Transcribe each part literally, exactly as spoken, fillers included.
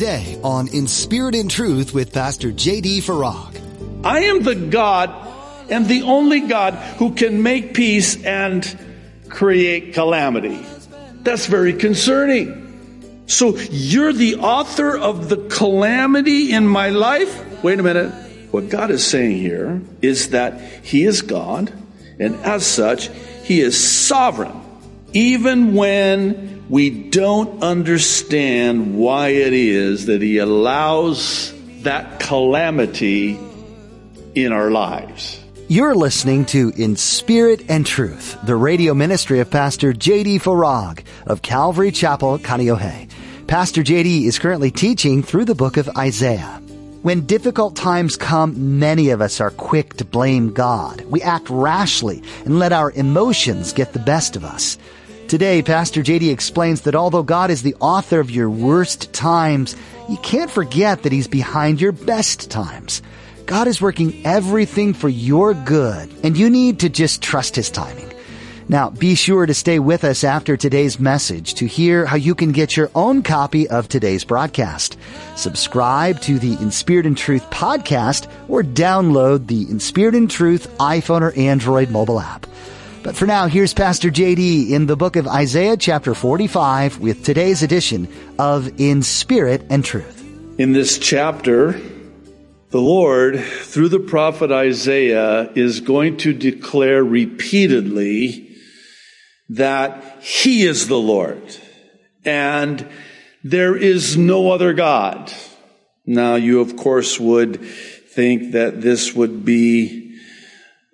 today on In Spirit and Truth with Pastor J D. Farag. I am the God and the only God who can make peace and create calamity. That's very concerning. So you're the author of the calamity in my life? Wait a minute. What God is saying here is that He is God, and as such, He is sovereign, even when we don't understand why it is that He allows that calamity in our lives. You're listening to In Spirit and Truth, the radio ministry of Pastor J D. Farag of Calvary Chapel, Kaneohe. Pastor J D is currently teaching through the book of Isaiah. When difficult times come, many of us are quick to blame God. We act rashly and let our emotions get the best of us. Today, Pastor J D explains that although God is the author of your worst times, you can't forget that He's behind your best times. God is working everything for your good, and you need to just trust His timing. Now, be sure to stay with us after today's message to hear how you can get your own copy of today's broadcast. Subscribe to the In Spirit and Truth podcast or download the In Spirit and Truth iPhone or Android mobile app. But for now, here's Pastor J D in the book of Isaiah chapter forty-five with today's edition of In Spirit and Truth. In this chapter, the Lord, through the prophet Isaiah, is going to declare repeatedly that He is the Lord, and there is no other God. Now, you, of course, would think that this would be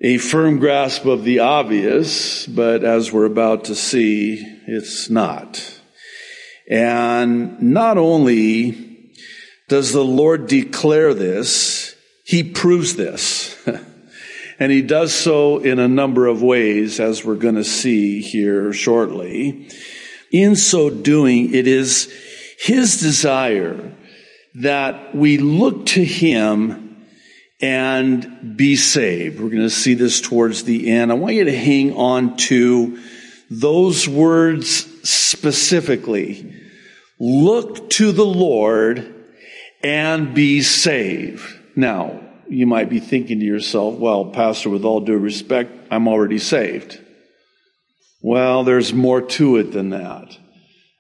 a firm grasp of the obvious, but as we're about to see, it's not. And not only does the Lord declare this, He proves this. And He does so in a number of ways, as we're going to see here shortly. In so doing, it is His desire that we look to Him and be saved. We're going to see this towards the end. I want you to hang on to those words specifically. Look to the Lord and be saved. Now, you might be thinking to yourself, well, Pastor, with all due respect, I'm already saved. Well, there's more to it than that.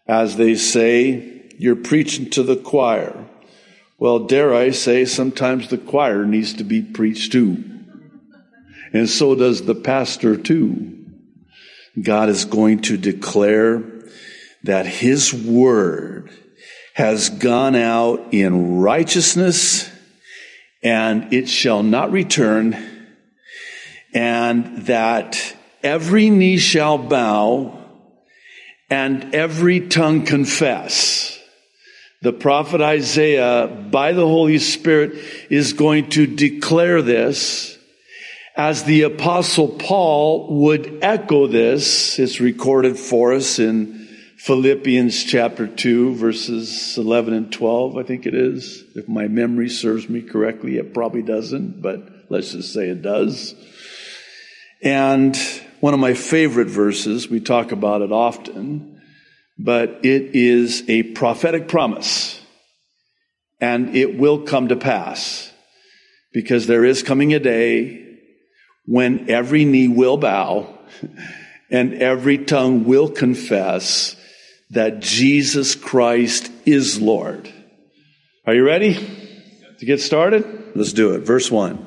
As they say, you're preaching to the choir. Well, dare I say, sometimes the choir needs to be preached to. And so does the pastor too. God is going to declare that His word has gone out in righteousness, and it shall not return, and that every knee shall bow, and every tongue confess. The prophet Isaiah, by the Holy Spirit, is going to declare this, as the Apostle Paul would echo this. It's recorded for us in Philippians chapter two, verses eleven and twelve, I think it is. If my memory serves me correctly, it probably doesn't, but let's just say it does. And one of my favorite verses, we talk about it often, but it is a prophetic promise, and it will come to pass, because there is coming a day when every knee will bow and every tongue will confess that Jesus Christ is Lord. Are you ready to get started? Let's do it. Verse one.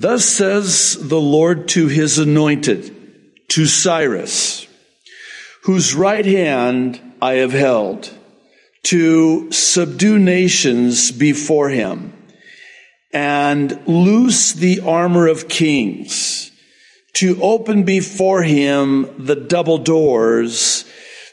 Thus says the Lord to His anointed, to Cyrus, whose right hand I have held, to subdue nations before him, and loose the armor of kings, to open before him the double doors,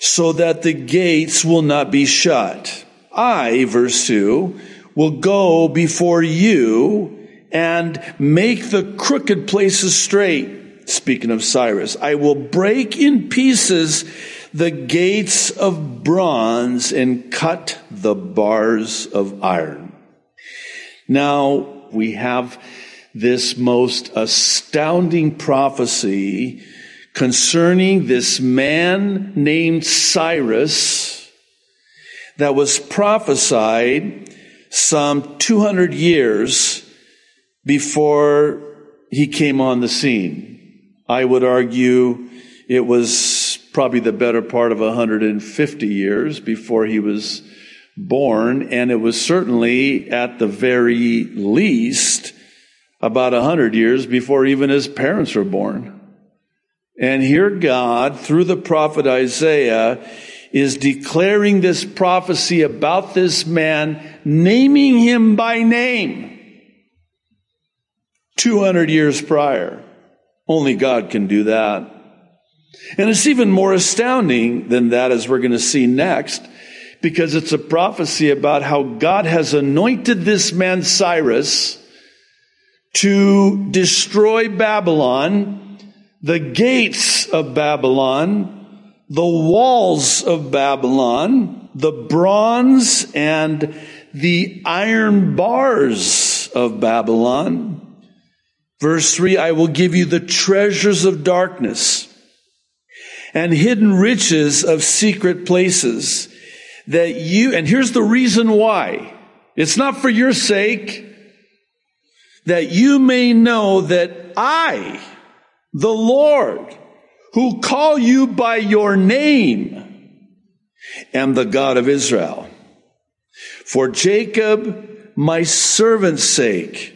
so that the gates will not be shut. I, verse two, will go before you and make the crooked places straight. Speaking of Cyrus, I will break in pieces the gates of bronze and cut the bars of iron. Now we have this most astounding prophecy concerning this man named Cyrus that was prophesied some two hundred years before he came on the scene. I would argue it was probably the better part of one hundred fifty years before he was born, and it was certainly, at the very least, about one hundred years before even his parents were born. And here God, through the prophet Isaiah, is declaring this prophecy about this man, naming him by name two hundred years prior. Only God can do that. And it's even more astounding than that, as we're going to see next, because it's a prophecy about how God has anointed this man Cyrus to destroy Babylon, the gates of Babylon, the walls of Babylon, the bronze and the iron bars of Babylon. Verse three, I will give you the treasures of darkness and hidden riches of secret places that you, and here's the reason why, it's not for your sake, that you may know that I, the Lord, who call you by your name, am the God of Israel. For Jacob, my servant's sake,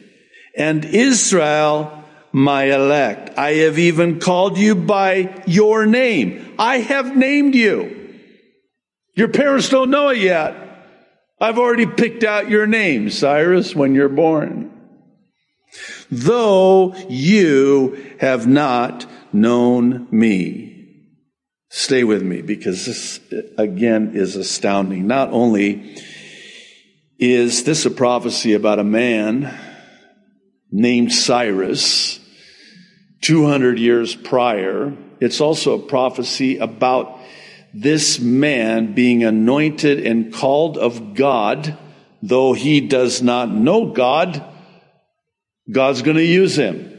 and Israel, my elect, I have even called you by your name. I have named you. Your parents don't know it yet. I've already picked out your name, Cyrus, when you're born. Though you have not known me. Stay with me, because this, again, is astounding. Not only is this a prophecy about a man named Cyrus two hundred years prior, it's also a prophecy about this man being anointed and called of God, though he does not know God. God's going to use him.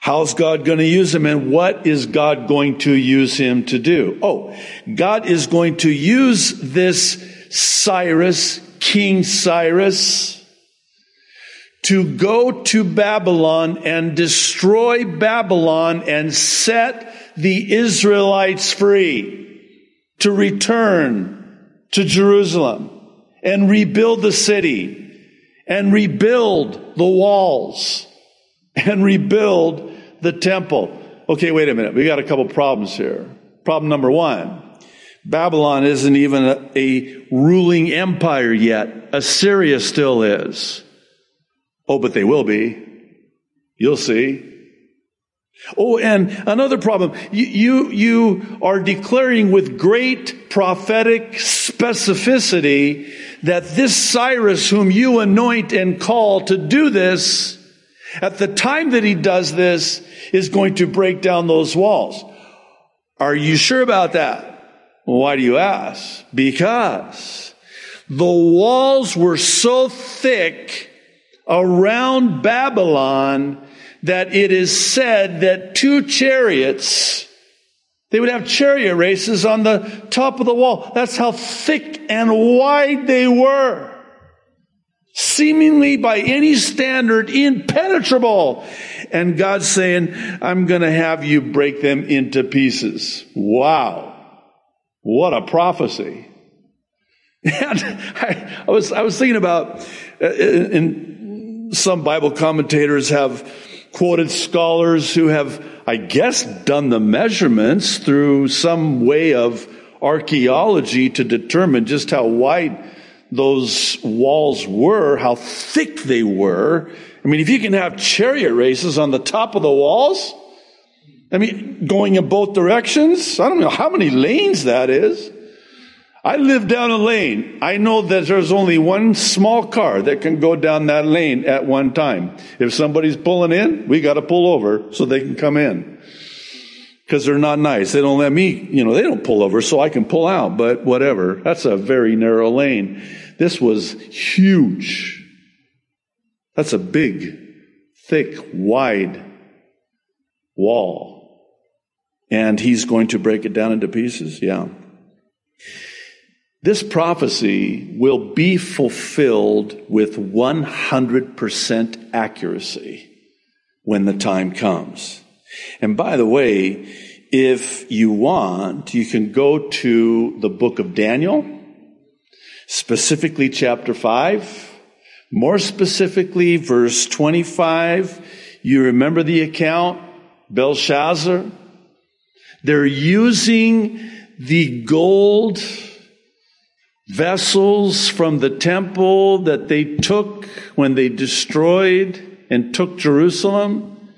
How's God going to use him, and what is God going to use him to do? Oh, God is going to use this Cyrus, King Cyrus, to go to Babylon and destroy Babylon and set the Israelites free to return to Jerusalem and rebuild the city, and rebuild the walls, and rebuild the temple. Okay, wait a minute. We got a couple problems here. Problem number one, Babylon isn't even a, a ruling empire yet. Assyria still is. Oh, but they will be. You'll see. Oh, and another problem. You, you, you are declaring with great prophetic specificity that this Cyrus, whom you anoint and call to do this, at the time that he does this, is going to break down those walls. Are you sure about that? Why do you ask? Because the walls were so thick around Babylon that it is said that two chariots, they would have chariot races on the top of the wall. That's how thick and wide they were. Seemingly by any standard, impenetrable. And God's saying, I'm going to have you break them into pieces. Wow. What a prophecy. And I, I was, I was thinking about, and some Bible commentators have quoted scholars who have, I guess, done the measurements through some way of archaeology to determine just how wide those walls were, how thick they were. I mean, if you can have chariot races on the top of the walls, I mean, going in both directions, I don't know how many lanes that is. I live down a lane. I know that there's only one small car that can go down that lane at one time. If somebody's pulling in, we got to pull over so they can come in, because they're not nice. They don't let me, you know, they don't pull over so I can pull out, but whatever. That's a very narrow lane. This was huge. That's a big, thick, wide wall. And he's going to break it down into pieces. Yeah. This prophecy will be fulfilled with one hundred percent accuracy when the time comes. And by the way, if you want, you can go to the book of Daniel, specifically chapter five, more specifically verse twenty-five. You remember the account, Belshazzar? They're using the gold vessels from the temple that they took when they destroyed and took Jerusalem,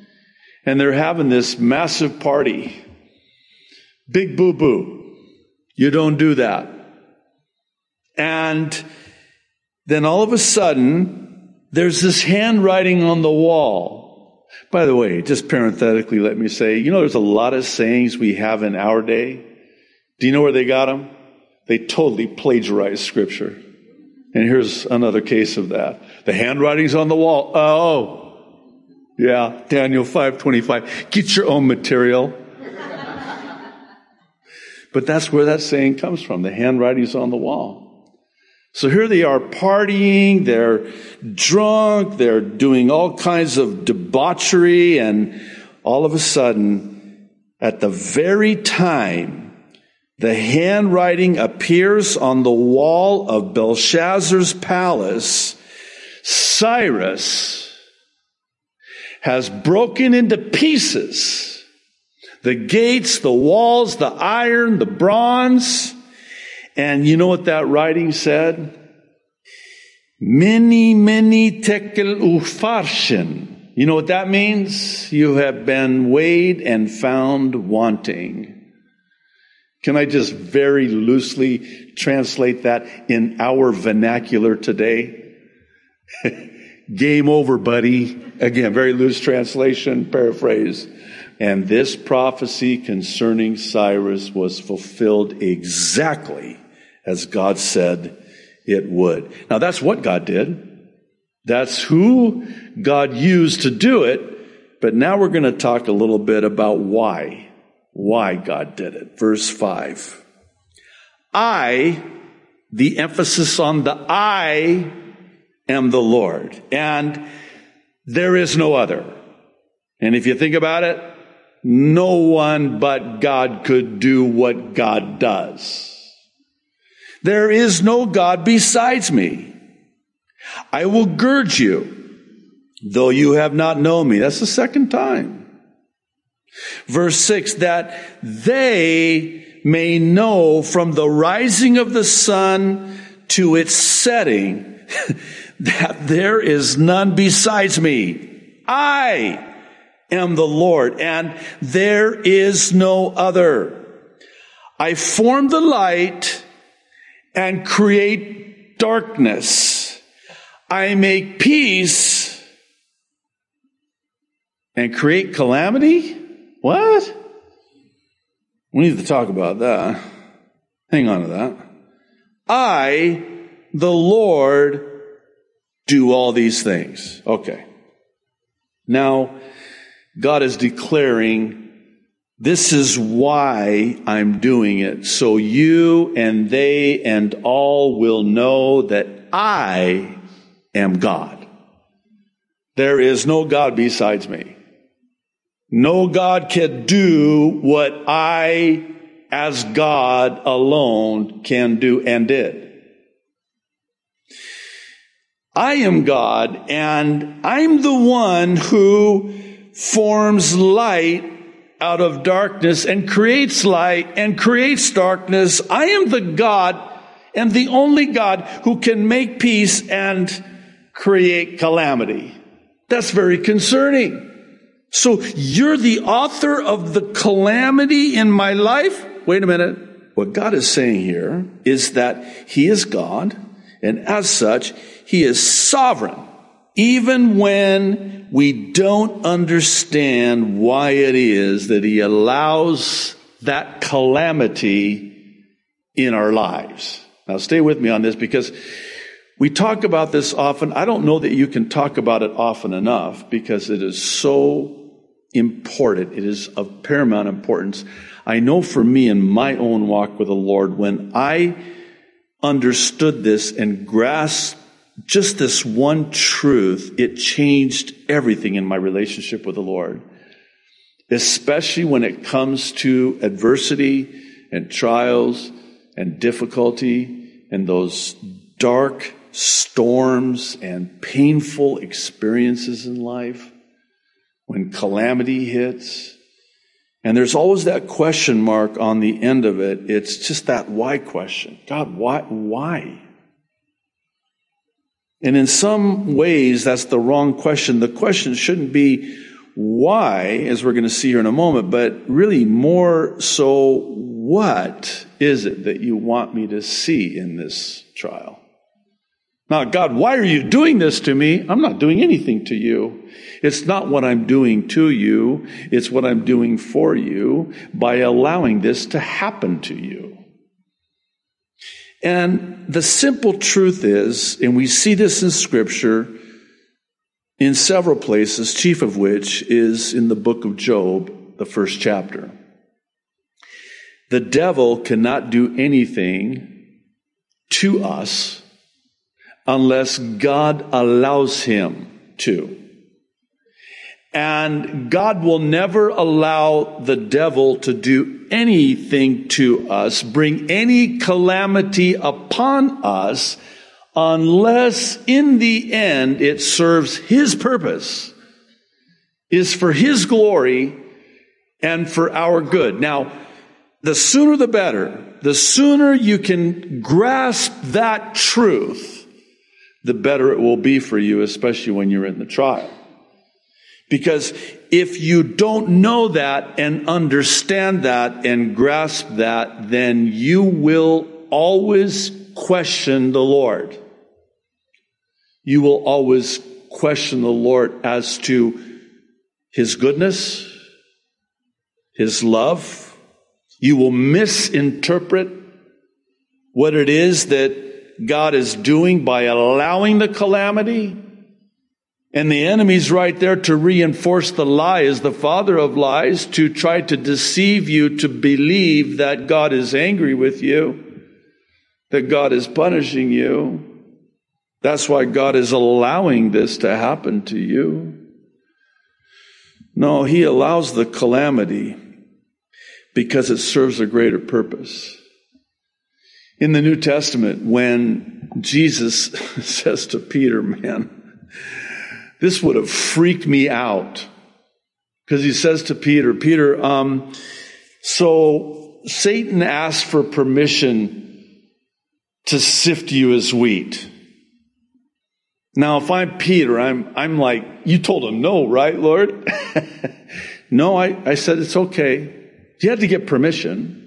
and they're having this massive party. Big boo-boo. You don't do that. And then all of a sudden, there's this handwriting on the wall. By the way, just parenthetically, let me say, you know, there's a lot of sayings we have in our day. Do you know where they got them? They totally plagiarized Scripture. And here's another case of that. The handwriting's on the wall. Oh, yeah, Daniel five twenty-five. Get your own material. But that's where that saying comes from. The handwriting's on the wall. So here they are partying, they're drunk, they're doing all kinds of debauchery, and all of a sudden, at the very time the handwriting appears on the wall of Belshazzar's palace, Cyrus has broken into pieces the gates, the walls, the iron, the bronze. And you know what that writing said? Meni, meni tekel ufarshin. You know what that means? You have been weighed and found wanting. Can I just very loosely translate that in our vernacular today? Game over, buddy. Again, very loose translation, paraphrase. And this prophecy concerning Cyrus was fulfilled exactly as God said it would. Now, that's what God did. That's who God used to do it. But now we're going to talk a little bit about why. Why God did it. Verse five. I, the emphasis on the I, am the Lord, and there is no other. And if you think about it, no one but God could do what God does. There is no God besides me. I will gird you, though you have not known me. That's the second time. Verse six, that they may know from the rising of the sun to its setting that there is none besides me. I am the Lord, and there is no other. I form the light and create darkness. I make peace and create calamity? What? We need to talk about that. Hang on to that. I, the Lord, do all these things. Okay. Now, God is declaring, this is why I'm doing it. So you and they and all will know that I am God. There is no God besides me. No God can do what I, as God alone, can do and did. I am God, and I'm the one who forms light out of darkness and creates light and creates darkness. I am the God and the only God who can make peace and create calamity. That's very concerning. So you're the author of the calamity in my life? Wait a minute. What God is saying here is that he is God, and as such, he is sovereign, even when we don't understand why it is that he allows that calamity in our lives. Now, stay with me on this, because we talk about this often. I don't know that you can talk about it often enough, because it is so important. It is of paramount importance. I know for me in my own walk with the Lord, when I understood this and grasped just this one truth, it changed everything in my relationship with the Lord, especially when it comes to adversity and trials and difficulty and those dark storms and painful experiences in life, when calamity hits. And there's always that question mark on the end of it. It's just that why question. God, why? Why? And in some ways, that's the wrong question. The question shouldn't be why, as we're going to see here in a moment, but really more so, what is it that you want me to see in this trial? Now, God, why are you doing this to me? I'm not doing anything to you. It's not what I'm doing to you. It's what I'm doing for you by allowing this to happen to you. And the simple truth is, and we see this in Scripture in several places, chief of which is in the book of Job, the first chapter. The devil cannot do anything to us unless God allows him to. And God will never allow the devil to do anything to us, bring any calamity upon us, unless in the end it serves his purpose, is for his glory and for our good. Now, the sooner the better, the sooner you can grasp that truth, the better it will be for you, especially when you're in the trial. Because if you don't know that and understand that and grasp that, then you will always question the Lord. You will always question the Lord as to his goodness, his love. You will misinterpret what it is that God is doing by allowing the calamity, and the enemy's right there to reinforce the lie as the father of lies, to try to deceive you to believe that God is angry with you, that God is punishing you. That's why God is allowing this to happen to you. No, he allows the calamity because it serves a greater purpose. In the New Testament, when Jesus says to Peter, man, this would have freaked me out. Because he says to Peter, Peter, um, so Satan asked for permission to sift you as wheat. Now, if I'm Peter, I'm I'm like, you told him no, right, Lord? No, I, I said, it's okay. You had to get permission.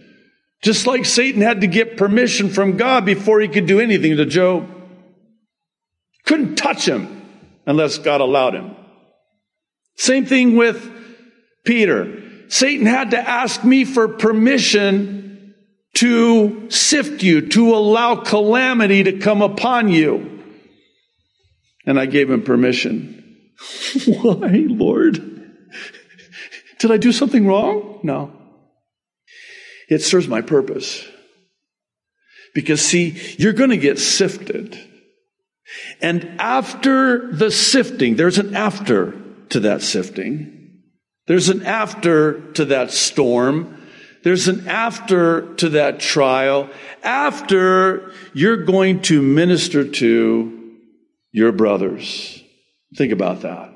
Just like Satan had to get permission from God before he could do anything to Job. Couldn't touch him unless God allowed him. Same thing with Peter. Satan had to ask me for permission to sift you, to allow calamity to come upon you. And I gave him permission. Why, Lord? Did I do something wrong? No. It serves my purpose. Because, see, you're going to get sifted. And after the sifting, there's an after to that sifting. There's an after to that storm. There's an after to that trial. After, you're going to minister to your brothers. Think about that.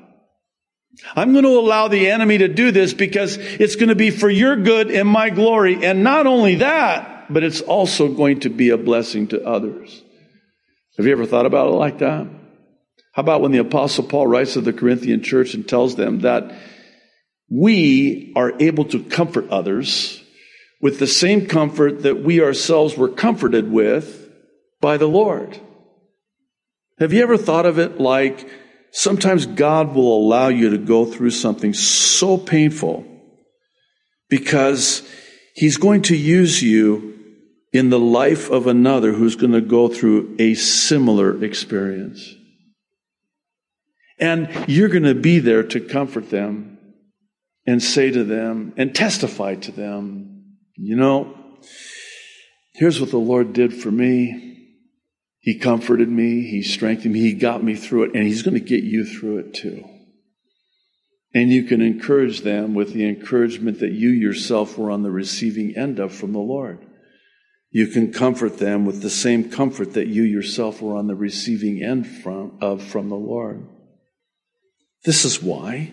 I'm going to allow the enemy to do this because it's going to be for your good and my glory. And not only that, but it's also going to be a blessing to others. Have you ever thought about it like that? How about when the Apostle Paul writes to the Corinthian church and tells them that we are able to comfort others with the same comfort that we ourselves were comforted with by the Lord? Have you ever thought of it like, sometimes God will allow you to go through something so painful because he's going to use you in the life of another who's going to go through a similar experience. And you're going to be there to comfort them and say to them and testify to them, you know, here's what the Lord did for me. He comforted me. He strengthened me. He got me through it. And He's going to get you through it too. And you can encourage them with the encouragement that you yourself were on the receiving end of from the Lord. You can comfort them with the same comfort that you yourself were on the receiving end from, of from the Lord. This is why.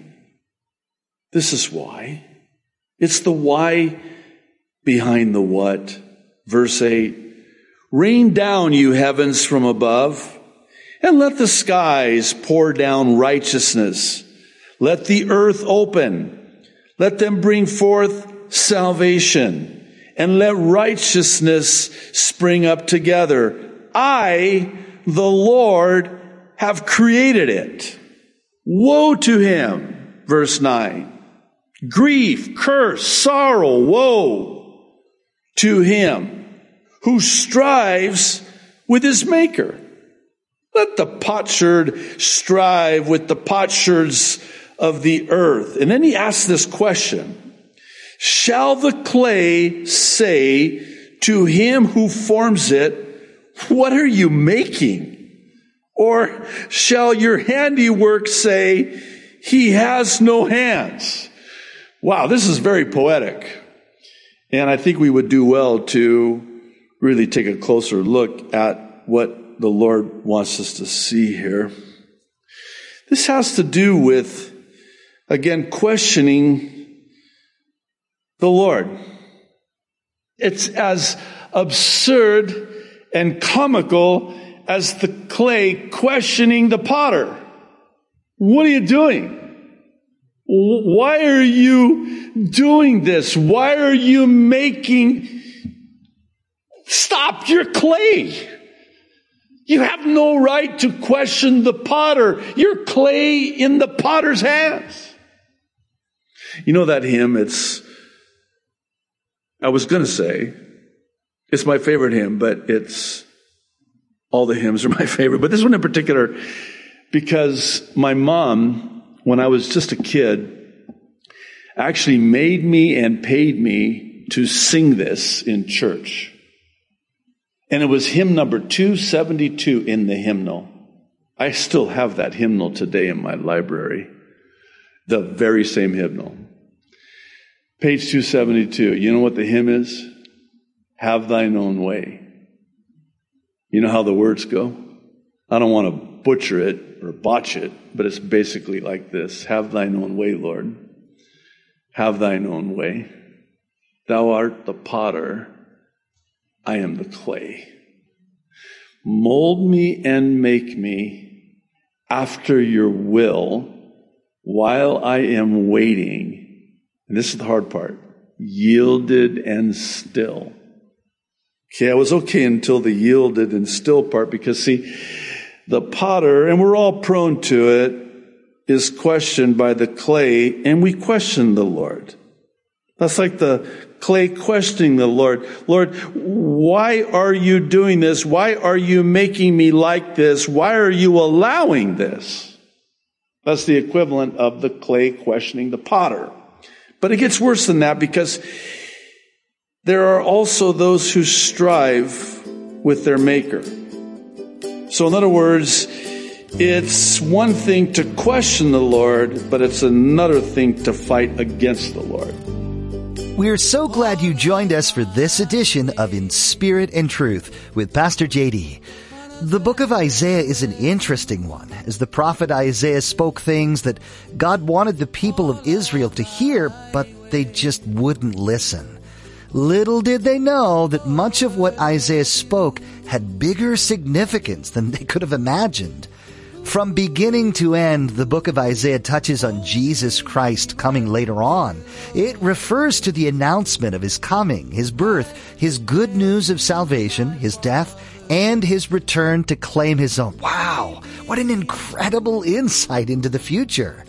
This is why. It's the why behind the what. Verse eight, rain down, you heavens from above, and let the skies pour down righteousness. Let the earth open. Let them bring forth salvation, and let righteousness spring up together. I, the Lord, have created it. Woe to him. Verse nine. Grief, curse, sorrow, woe to him who strives with his maker. Let the potsherd strive with the potsherds of the earth. And then he asks this question, shall the clay say to him who forms it, what are you making? Or shall your handiwork say, he has no hands? Wow, this is very poetic. And I think we would do well to really take a closer look at what the Lord wants us to see here. This has to do with, again, questioning the Lord. It's as absurd and comical as the clay questioning the potter. What are you doing? Why are you doing this? Why are you making... Stop your clay. You have no right to question the potter. You're clay in the potter's hands. You know that hymn, it's, I was going to say, it's my favorite hymn, but it's, all the hymns are my favorite. But this one in particular, because my mom, when I was just a kid, actually made me and paid me to sing this in church. And it was hymn number two seventy-two in the hymnal. I still have that hymnal today in my library. The very same hymnal. Page two seventy-two. You know what the hymn is? Have thine own way. You know how the words go? I don't want to butcher it or botch it, but it's basically like this. Have thine own way, Lord. Have thine own way. Thou art the potter. I am the clay. Mold me and make me after your will. While I am waiting, and this is the hard part, yielded and still. Okay, I was okay until the yielded and still part, because see, the potter, and we're all prone to it, is questioned by the clay, and we question the Lord. That's like the clay questioning the Lord. Lord, why are you doing this? Why are you making me like this? Why are you allowing this? That's the equivalent of the clay questioning the potter. But it gets worse than that, because there are also those who strive with their maker. So in other words, it's one thing to question the Lord, but it's another thing to fight against the Lord. We're so glad you joined us for this edition of In Spirit and Truth with Pastor J D. The book of Isaiah is an interesting one, as the prophet Isaiah spoke things that God wanted the people of Israel to hear, but they just wouldn't listen. Little did they know that much of what Isaiah spoke had bigger significance than they could have imagined. From beginning to end, the book of Isaiah touches on Jesus Christ coming later on. It refers to the announcement of his coming, his birth, his good news of salvation, his death, and his return to claim his own. Wow, what an incredible insight into the future.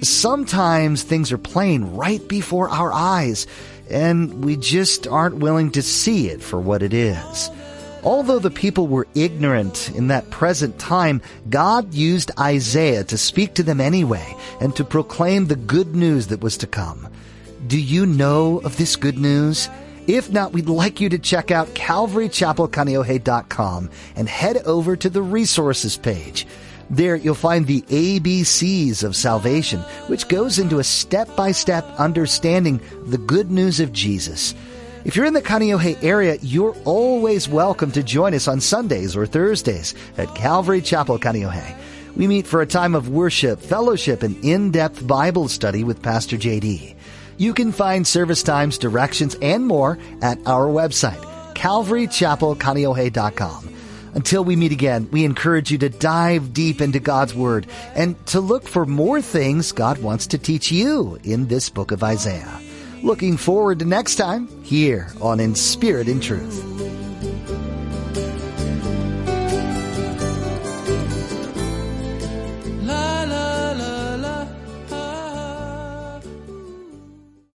Sometimes things are playing right before our eyes, and we just aren't willing to see it for what it is. Although the people were ignorant in that present time, God used Isaiah to speak to them anyway and to proclaim the good news that was to come. Do you know of this good news? If not, we'd like you to check out calvary chapel kaneohe dot com and head over to the resources page. There you'll find the A B Cs of salvation, which goes into a step-by-step understanding of the good news of Jesus. If you're in the Kaneohe area, you're always welcome to join us on Sundays or Thursdays at Calvary Chapel, Kaneohe. We meet for a time of worship, fellowship, and in-depth Bible study with Pastor J D. You can find service times, directions, and more at our website, calvary chapel kaneohe dot com. Until we meet again, we encourage you to dive deep into God's Word and to look for more things God wants to teach you in this book of Isaiah. Looking forward to next time here on In Spirit and Truth.